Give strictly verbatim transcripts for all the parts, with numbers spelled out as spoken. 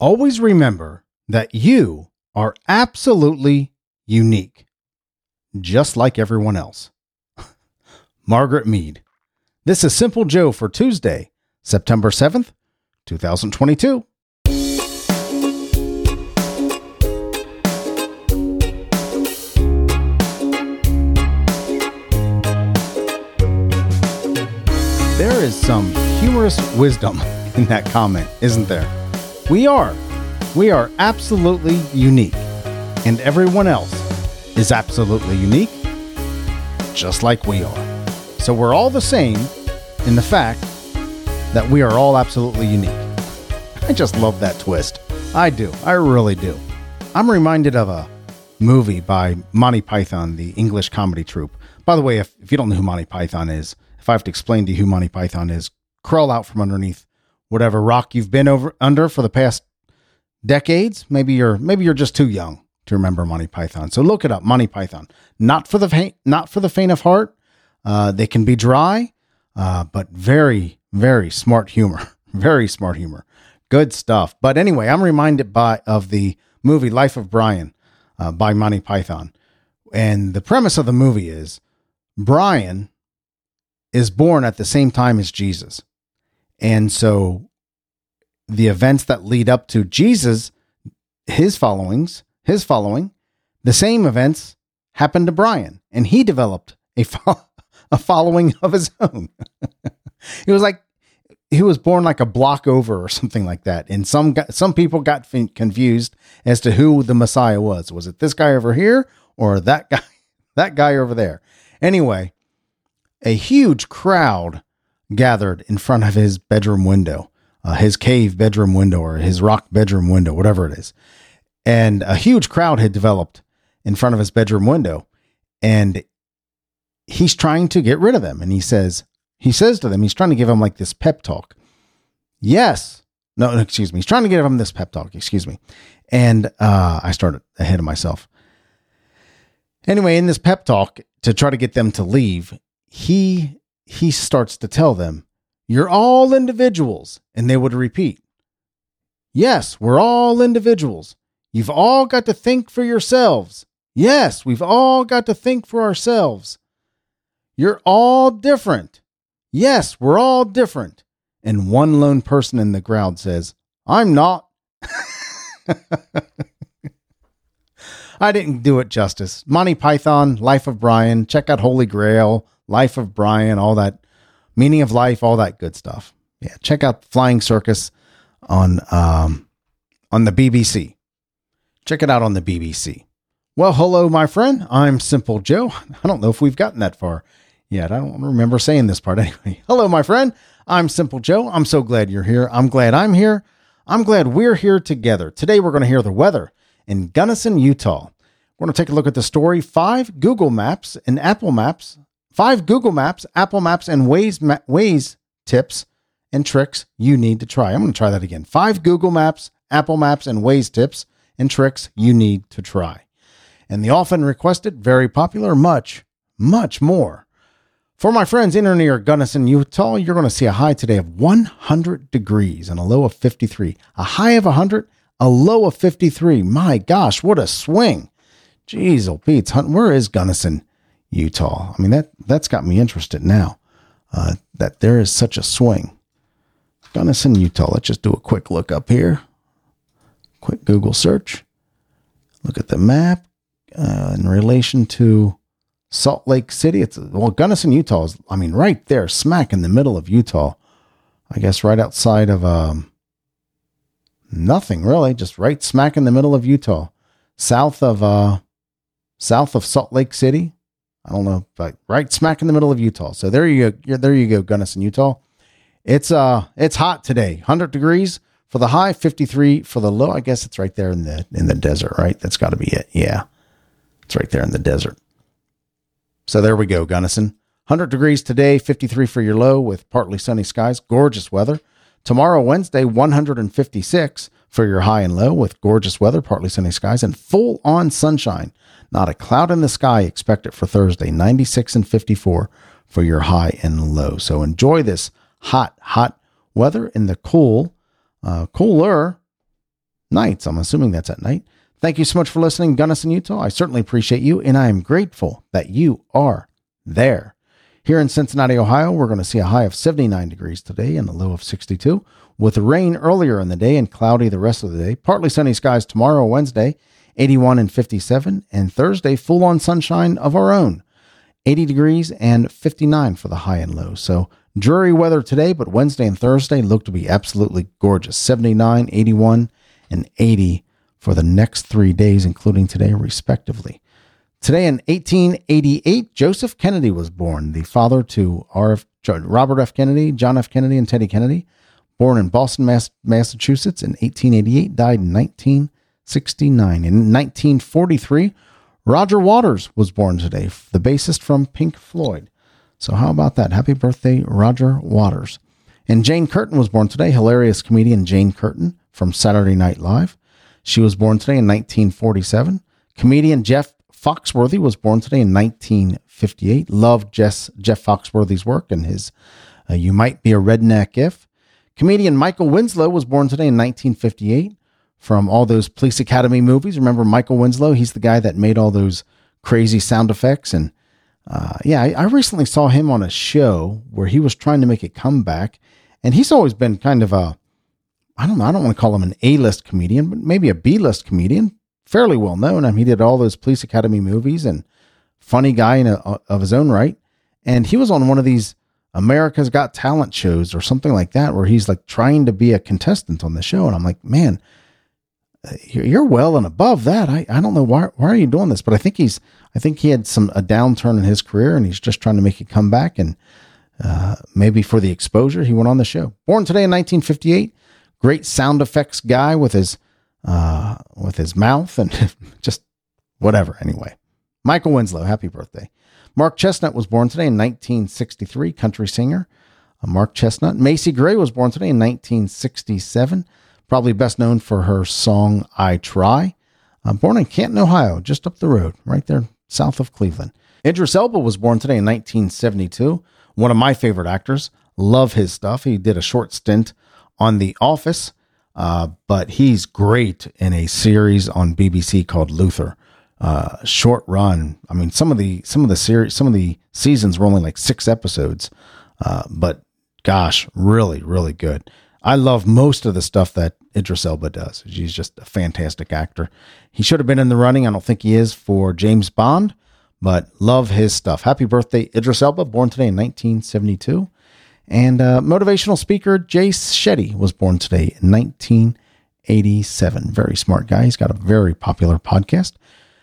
always remember that you are absolutely unique, just like everyone else. Margaret Mead. This is Simple Joe for Tuesday, September seventh, twenty twenty-two. There is some humorous wisdom in that comment, isn't there? We are. We are absolutely unique. And everyone else is absolutely unique, just like we are. So we're all the same in the fact that we are all absolutely unique. I just love that twist. I do. I really do. I'm reminded of a movie by Monty Python, the English comedy troupe. By the way, if, if you don't know who Monty Python is, if I have to explain to you who Monty Python is, crawl out from underneath whatever rock you've been over under for the past decades. Maybe you're maybe you're just too young to remember Monty Python. So look it up, Monty Python. Not for the not for the faint of heart. Uh, they can be dry, uh, but very very smart humor, very smart humor. Good stuff. But anyway, I'm reminded by of the movie Life of Brian uh, by Monty Python, and the premise of the movie is Brian is born at the same time as Jesus. And so the events that lead up to Jesus, his followings, his following, the same events happened to Brian, and he developed a fo- a following of his own. It was like, he was born like a block over or something like that. And some, got, some people got fin- confused as to who the Messiah was. Was it this guy over here or that guy, that guy over there? Anyway, a huge crowd gathered in front of his bedroom window, uh, his cave bedroom window or his rock bedroom window, whatever it is. And a huge crowd had developed in front of his bedroom window, and he's trying to get rid of them. And he says, he says to them, he's trying to give them like this pep talk. Yes. No, excuse me. He's trying to give them this pep talk. Excuse me. And, uh, I started ahead of myself. Anyway, in this pep talk to try to get them to leave, He he starts to tell them, you're all individuals. And they would repeat, yes, we're all individuals. You've all got to think for yourselves. Yes, we've all got to think for ourselves. You're all different. Yes, we're all different. And one lone person in the crowd says, I'm not. I didn't do it justice. Monty Python, Life of Brian, check out Holy Grail, Life of Brian, all that, Meaning of Life, all that good stuff. Yeah, check out Flying Circus on um, on the B B C. Check it out on the B B C. Well, hello, my friend. I'm Simple Joe. I don't know if we've gotten that far yet. I don't remember saying this part anyway. Hello, my friend. I'm Simple Joe. I'm so glad you're here. I'm glad I'm here. I'm glad we're here together. Today, we're going to hear the weather in Gunnison, Utah. We're going to take a look at the story. Five Google Maps and Apple Maps. Five Google Maps, Apple Maps, and Waze, ma- Waze tips and tricks you need to try. I'm going to try that again. Five Google Maps, Apple Maps, and Waze tips and tricks you need to try. And the often requested, very popular, much, much more. For my friends in or near Gunnison, Utah, you're going to see a high today of one hundred degrees and a low of fifty-three. A high of one hundred, a low of fifty-three. My gosh, what a swing. Jeez, oh, Pete's hunting. Where is Gunnison, Utah? I mean, that, that's got me interested now, uh, that there is such a swing. Gunnison, Utah. Let's just do a quick look up here. Quick Google search. Look at the map, uh, in relation to Salt Lake City. It's well, Gunnison, Utah is, I mean, right there, smack in the middle of Utah, I guess, right outside of, um, nothing really, just right smack in the middle of Utah, south of, uh, south of Salt Lake City. I don't know, but right smack in the middle of Utah. So there you go. There you go, Gunnison, Utah. It's uh, it's hot today. one hundred degrees for the high, fifty-three for the low. I guess it's right there in the in the desert, right? That's got to be it. Yeah, it's right there in the desert. So there we go, Gunnison. one hundred degrees today, fifty-three for your low with partly sunny skies. Gorgeous weather. Tomorrow, Wednesday, one hundred fifty-six for your high and low with gorgeous weather, partly sunny skies, and full-on sunshine. Not a cloud in the sky expected for Thursday, ninety-six and fifty-four for your high and low. So enjoy this hot, hot weather in the cool, uh, cooler nights. I'm assuming that's at night. Thank you so much for listening, Gunnison, Utah. I certainly appreciate you, and I am grateful that you are there. Here in Cincinnati, Ohio, we're going to see a high of seventy-nine degrees today and a low of sixty-two, with rain earlier in the day and cloudy the rest of the day. Partly sunny skies tomorrow, Wednesday, eighty-one and fifty-seven, and Thursday, full-on sunshine of our own, eighty degrees and fifty-nine for the high and low. So dreary weather today, but Wednesday and Thursday look to be absolutely gorgeous, seventy-nine, eighty-one, and eighty for the next three days, including today, respectively. Today in eighteen eighty-eight, Joseph Kennedy was born, the father to R F, Robert F Kennedy, John F. Kennedy, and Teddy Kennedy. Born in Boston, Mass, Massachusetts in eighteen eighty-eight, died in nineteen sixty-nine. In nineteen forty-three, Roger Waters was born today, the bassist from Pink Floyd. So how about that? Happy birthday, Roger Waters. And Jane Curtin was born today, hilarious comedian Jane Curtin from Saturday Night Live. She was born today in nineteen forty-seven. Comedian Jeff Foxworthy was born today in nineteen fifty-eight. Loved Jess, Jeff Foxworthy's work and his uh, You Might Be a Redneck If. Comedian Michael Winslow was born today in nineteen fifty-eight from all those Police Academy movies. Remember Michael Winslow? He's the guy that made all those crazy sound effects. And uh, yeah, I, I recently saw him on a show where he was trying to make a comeback. And he's always been kind of a, I don't know, I don't want to call him an A-list comedian, but maybe a B-list comedian. Fairly well known. I mean, he did all those Police Academy movies and funny guy in a, of his own right. And he was on one of these America's Got Talent shows or something like that, where he's like trying to be a contestant on the show. And I'm like, man, you're well and above that. I, I don't know why, why are you doing this? But I think he's, I think he had some, a downturn in his career and he's just trying to make a comeback. And uh, maybe for the exposure, he went on the show. Born today in nineteen fifty-eight, great sound effects guy with his, uh with his mouth and just whatever. Anyway, Michael Winslow, happy birthday. Mark Chestnut was born today in nineteen sixty-three, country singer uh, Mark Chestnut. Macy Gray was born today in nineteen sixty-seven, probably best known for her song I Try. Uh, born in Canton, Ohio, just up the road, right there south of Cleveland. Idris Elba was born today in nineteen seventy-two, one of my favorite actors. Love his stuff. He did a short stint on The Office. Uh, but he's great in a series on B B C called Luther, uh, short run. I mean, some of the, some of the series, some of the seasons were only like six episodes. Uh, but gosh, really, really good. I love most of the stuff that Idris Elba does. He's just a fantastic actor. He should have been in the running. I don't think he is for James Bond, but love his stuff. Happy birthday, Idris Elba, born today in nineteen seventy-two. And uh, motivational speaker Jay Shetty was born today in nineteen eighty-seven. Very smart guy. He's got a very popular podcast.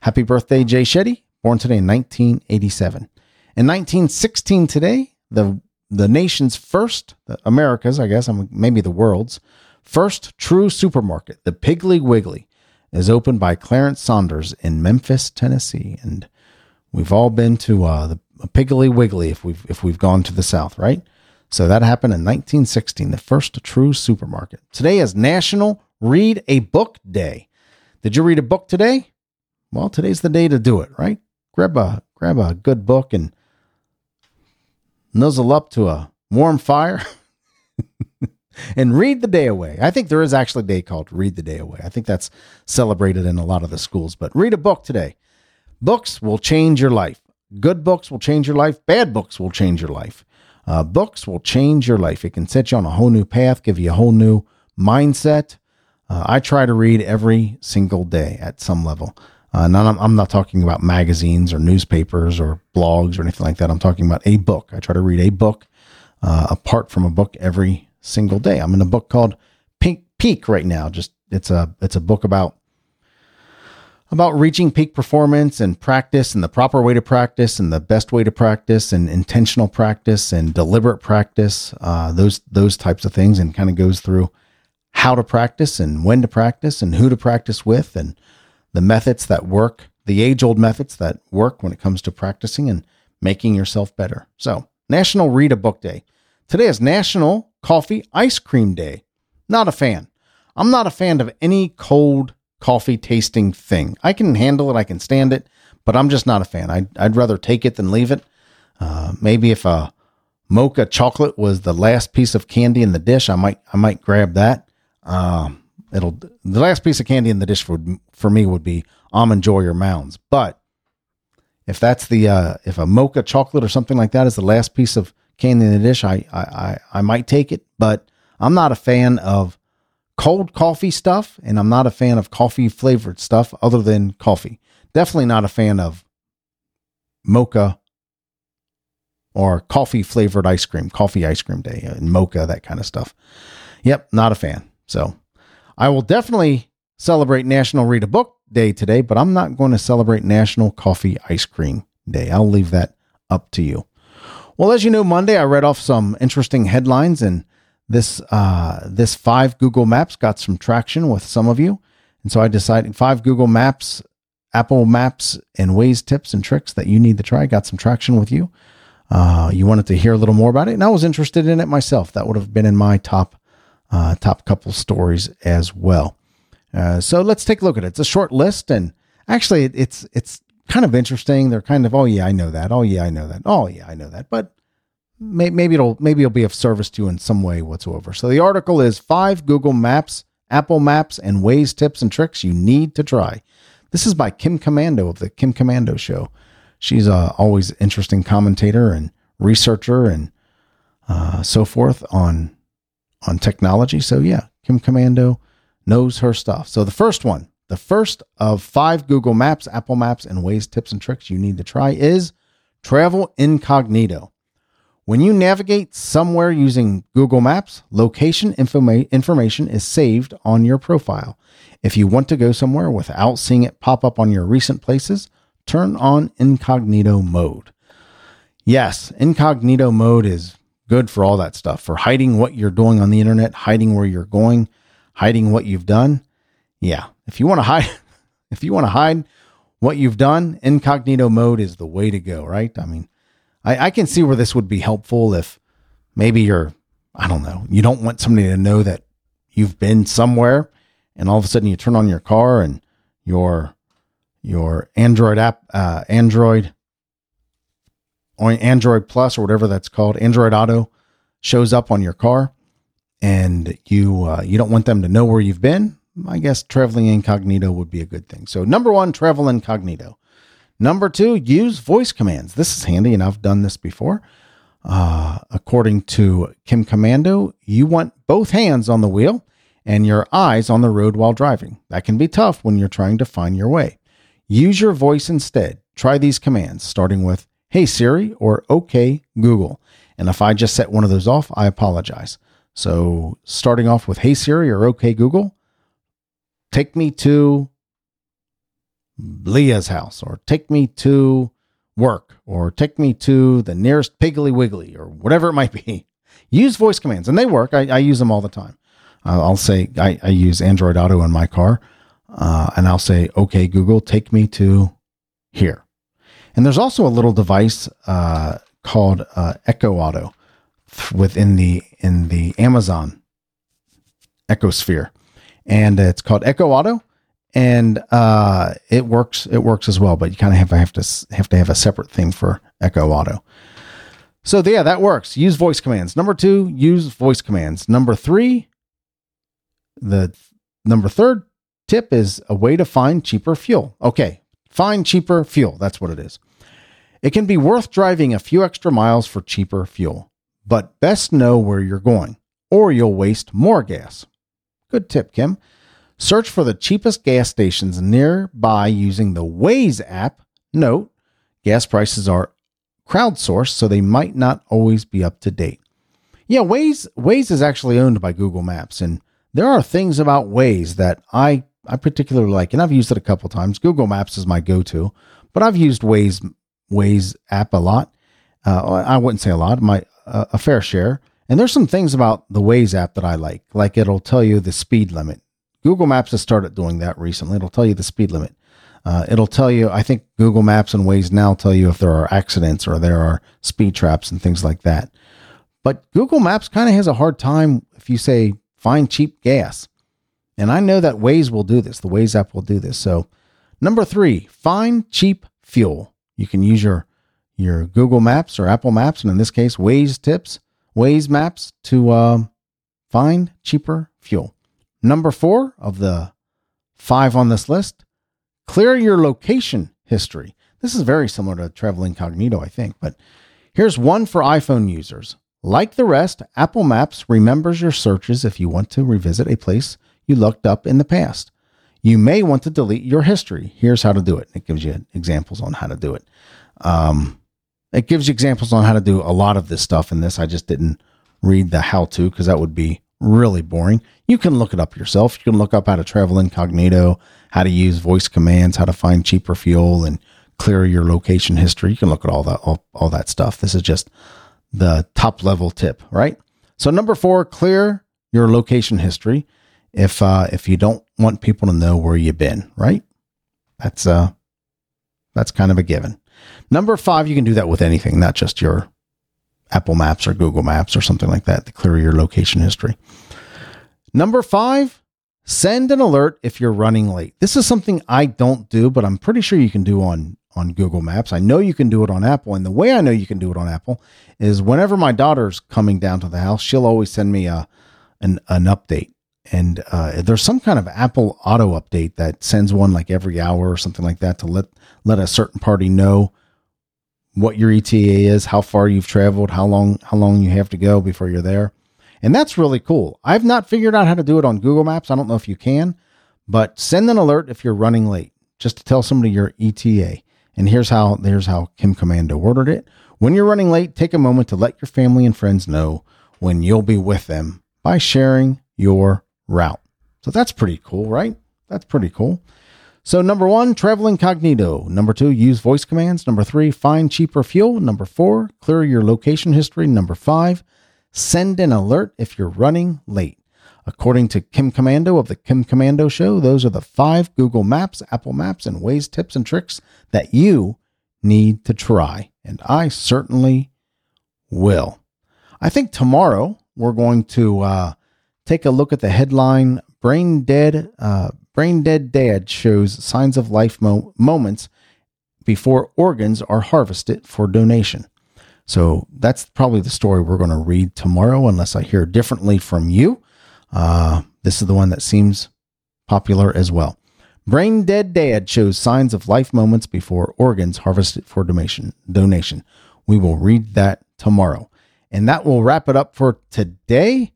Happy birthday, Jay Shetty, born today in nineteen eighty-seven. In nineteen sixteen today, the the nation's first, the America's, I guess, maybe the world's, first true supermarket, the Piggly Wiggly, is opened by Clarence Saunders in Memphis, Tennessee. And we've all been to uh, the Piggly Wiggly if we've if we've gone to the South, right? So that happened in nineteen sixteen, the first true supermarket. Today is National Read a Book Day. Did you read a book today? Well, today's the day to do it, right? Grab a grab a good book and nuzzle up to a warm fire and read the day away. I think there is actually a day called Read the Day Away. I think that's celebrated in a lot of the schools, but read a book today. Books will change your life. Good books will change your life. Bad books will change your life. Uh, books will change your life. It can set you on a whole new path, give you a whole new mindset. Uh, I try to read every single day at some level. Uh, and I'm, I'm not talking about magazines or newspapers or blogs or anything like that. I'm talking about a book. I try to read a book uh, apart from a book every single day. I'm in a book called Pink Peak right now. Just it's a it's a book about about reaching peak performance and practice and the proper way to practice and the best way to practice and intentional practice and deliberate practice, uh, those, those types of things, and kind of goes through how to practice and when to practice and who to practice with and the methods that work, the age old methods that work when it comes to practicing and making yourself better. So National Read a Book Day. Today is National Coffee Ice Cream Day. Not a fan. I'm not a fan of any cold coffee tasting thing. I can handle it. I can stand it, but I'm just not a fan. I'd, I'd rather take it than leave it. Uh, maybe if a mocha chocolate was the last piece of candy in the dish, I might, I might grab that. Um, it'll the last piece of candy in the dish would, for me would be almond joy or Mounds. But if that's the uh, if a mocha chocolate or something like that is the last piece of candy in the dish, I I I, I might take it. But I'm not a fan of cold coffee stuff, and I'm not a fan of coffee flavored stuff other than coffee. Definitely not a fan of mocha or coffee flavored ice cream, coffee ice cream day and mocha, that kind of stuff. Yep. Not a fan. So I will definitely celebrate National Read a Book Day today, but I'm not going to celebrate National Coffee Ice Cream Day. I'll leave that up to you. Well, as you know, Monday, I read off some interesting headlines, and this, uh, this five Google Maps got some traction with some of you. And so I decided five Google Maps, Apple Maps, and Waze tips and tricks that you need to try got some traction with you. Uh, you wanted to hear a little more about it, and I was interested in it myself. That would have been in my top uh, top couple stories as well. Uh, so let's take a look at it. It's a short list, and actually it, it's it's kind of interesting. They're kind of, oh yeah, I know that. Oh yeah, I know that. Oh yeah, I know that. But may, maybe it'll maybe it'll be of service to you in some way whatsoever. So the article is five Google Maps, Apple Maps, and Waze tips and tricks you need to try. This is by Kim Komando of the Kim Komando Show. She's a always interesting commentator and researcher and uh, so forth on on technology. So yeah, Kim Komando knows her stuff. So the first one, the first of five Google Maps, Apple Maps, and Waze tips and tricks you need to try is travel incognito. When you navigate somewhere using Google Maps, location informa- information is saved on your profile. If you want to go somewhere without seeing it pop up on your recent places, turn on incognito mode. Yes, incognito mode is good for all that stuff, for hiding what you're doing on the internet, hiding where you're going, hiding what you've done. Yeah, if you want to hide, if you want to hide what you've done, incognito mode is the way to go, right? I mean, I, I can see where this would be helpful if maybe you're, I don't know, you don't want somebody to know that you've been somewhere, and all of a sudden you turn on your car and you're your Android app, uh, Android or Android Plus or whatever that's called, Android Auto shows up on your car, and you, uh, you don't want them to know where you've been. I guess traveling incognito would be a good thing. So number one, travel incognito. Number two, use voice commands. This is handy, and I've done this before. Uh, according to Kim Komando, you want both hands on the wheel and your eyes on the road while driving. That can be tough when you're trying to find your way. Use your voice instead. Try these commands, starting with, hey Siri, or okay, Google. And if I just set one of those off, I apologize. So starting off with, hey Siri, or okay, Google, take me to Leah's house, or take me to work, or take me to the nearest Piggly Wiggly, or whatever it might be. Use voice commands, and they work. I, I use them all the time. Uh, I'll say, I, I use Android Auto in my car. Uh, and I'll say, okay, Google, take me to here. And there's also a little device uh, called uh, Echo Auto within the in the Amazon ecosphere, and it's called Echo Auto, and uh, it works. It works as well, but you kind of have, have to have to have a separate thing for Echo Auto. So yeah, that works. Use voice commands. Number two, use voice commands. Number three, the number third. Tip is a way to find cheaper fuel. Okay, find cheaper fuel. That's what it is. It can be worth driving a few extra miles for cheaper fuel, but best know where you're going, or you'll waste more gas. Good tip, Kim. Search for the cheapest gas stations nearby using the Waze app. Note, gas prices are crowdsourced, so they might not always be up to date. Yeah, Waze, Waze is actually owned by Google Maps, and there are things about Waze that I I particularly like, and I've used it a couple times. Google Maps is my go-to, but I've used Waze, Waze app a lot. Uh, I wouldn't say a lot, my uh, a fair share. And there's some things about the Waze app that I like, like it'll tell you the speed limit. Google Maps has started doing that recently. It'll tell you the speed limit. Uh, it'll tell you, I think Google Maps and Waze now tell you if there are accidents or there are speed traps and things like that. But Google Maps kind of has a hard time if you say, find cheap gas. And I know that Waze will do this. The Waze app will do this. So number three, find cheap fuel. You can use your, your Google Maps or Apple Maps, and in this case, Waze tips, Waze maps to um, find cheaper fuel. Number four of the five on this list, clear your location history. This is very similar to Travel Incognito, I think, but here's one for iPhone users. Like the rest, Apple Maps remembers your searches if you want to revisit a place you looked up in the past. You may want to delete your history. Here's how to do it. It gives you examples on how to do it. Um, it gives you examples on how to do a lot of this stuff in this. I just didn't read the how-to because that would be really boring. You can look it up yourself. You can look up how to travel incognito, how to use voice commands, how to find cheaper fuel, and clear your location history. You can look at all that, all, all that stuff. This is just the top level tip, right? So number four, clear your location history. If, uh, if you don't want people to know where you've been, right? That's uh, that's kind of a given. Number five, you can do that with anything, not just your Apple Maps or Google Maps or something like that to clear your location history. Number five, send an alert if you're running late. This is something I don't do, but I'm pretty sure you can do on, on Google Maps. I know you can do it on Apple. And the way I know you can do it on Apple is whenever my daughter's coming down to the house, she'll always send me a, an, an update. And uh, there's some kind of Apple Auto update that sends one like every hour or something like that to let, let a certain party know what your E T A is, how far you've traveled, how long, how long you have to go before you're there. And that's really cool. I've not figured out how to do it on Google Maps. I don't know if you can, but send an alert if you're running late just to tell somebody your E T A. And here's how, here's how Kim Komando ordered it. When you're running late, take a moment to let your family and friends know when you'll be with them by sharing your route. So that's pretty cool, right? That's pretty cool. So number one, travel incognito. Number two, use voice commands. Number three, find cheaper fuel. Number four, clear your location history. Number five, send an alert if you're running late. According to Kim Komando of the Kim Komando Show, those are the five Google Maps, Apple Maps, and Waze tips and tricks that you need to try. And I certainly will. I think tomorrow we're going to, uh, take a look at the headline, Brain Dead uh, Brain Dead Dad shows signs of life mo- moments before organs are harvested for donation. So that's probably the story we're going to read tomorrow, unless I hear differently from you. Uh, this is the one that seems popular as well. Brain Dead Dad shows signs of life moments before organs harvested for donation. donation. We will read that tomorrow. And that will wrap it up for today.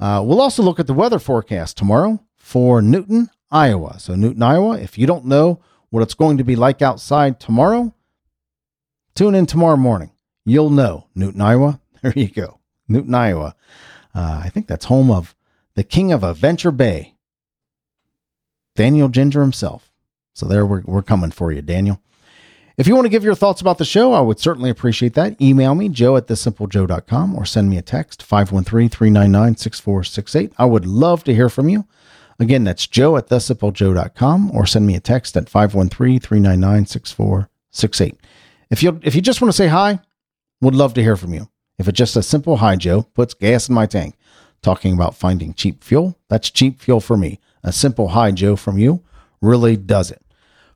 Uh, we'll also look at the weather forecast tomorrow for Newton, Iowa. So Newton, Iowa, if you don't know what it's going to be like outside tomorrow, tune in tomorrow morning. You'll know. Newton, Iowa. There you go. Newton, Iowa. Uh, I think that's home of the king of Adventure Bay, Daniel Ginger himself. So there we're, we're coming for you, Daniel. If you want to give your thoughts about the show, I would certainly appreciate that. Email me, joe at thesimplejoe.com, or send me a text, five one three, three nine nine, six four six eight. I would love to hear from you. Again, that's joe at thesimplejoe.com, or send me a text at five one three, three nine nine, six four six eight. If you if you just want to say hi, would love to hear from you. If it's just a simple hi, Joe, puts gas in my tank. Talking about finding cheap fuel, that's cheap fuel for me. A simple hi, Joe, from you really does it.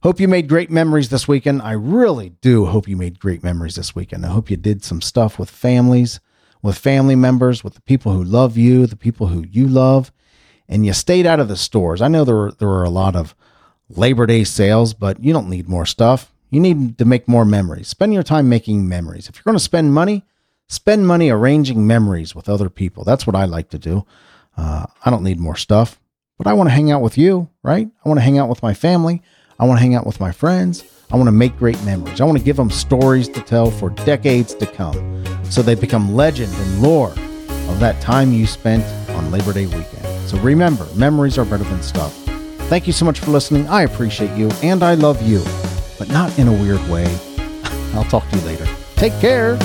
Hope you made great memories this weekend. I really do hope you made great memories this weekend. I hope you did some stuff with families, with family members, with the people who love you, the people who you love, and you stayed out of the stores. I know there were, there were a lot of Labor Day sales, but you don't need more stuff. You need to make more memories. Spend your time making memories. If you're going to spend money, spend money arranging memories with other people. That's what I like to do. Uh, I don't need more stuff, but I want to hang out with you, right? I want to hang out with my family. I want to hang out with my friends. I want to make great memories. I want to give them stories to tell for decades to come, so they become legend and lore of that time you spent on Labor Day weekend. So remember, memories are better than stuff. Thank you so much for listening. I appreciate you, and I love you, but not in a weird way. I'll talk to you later. Take care.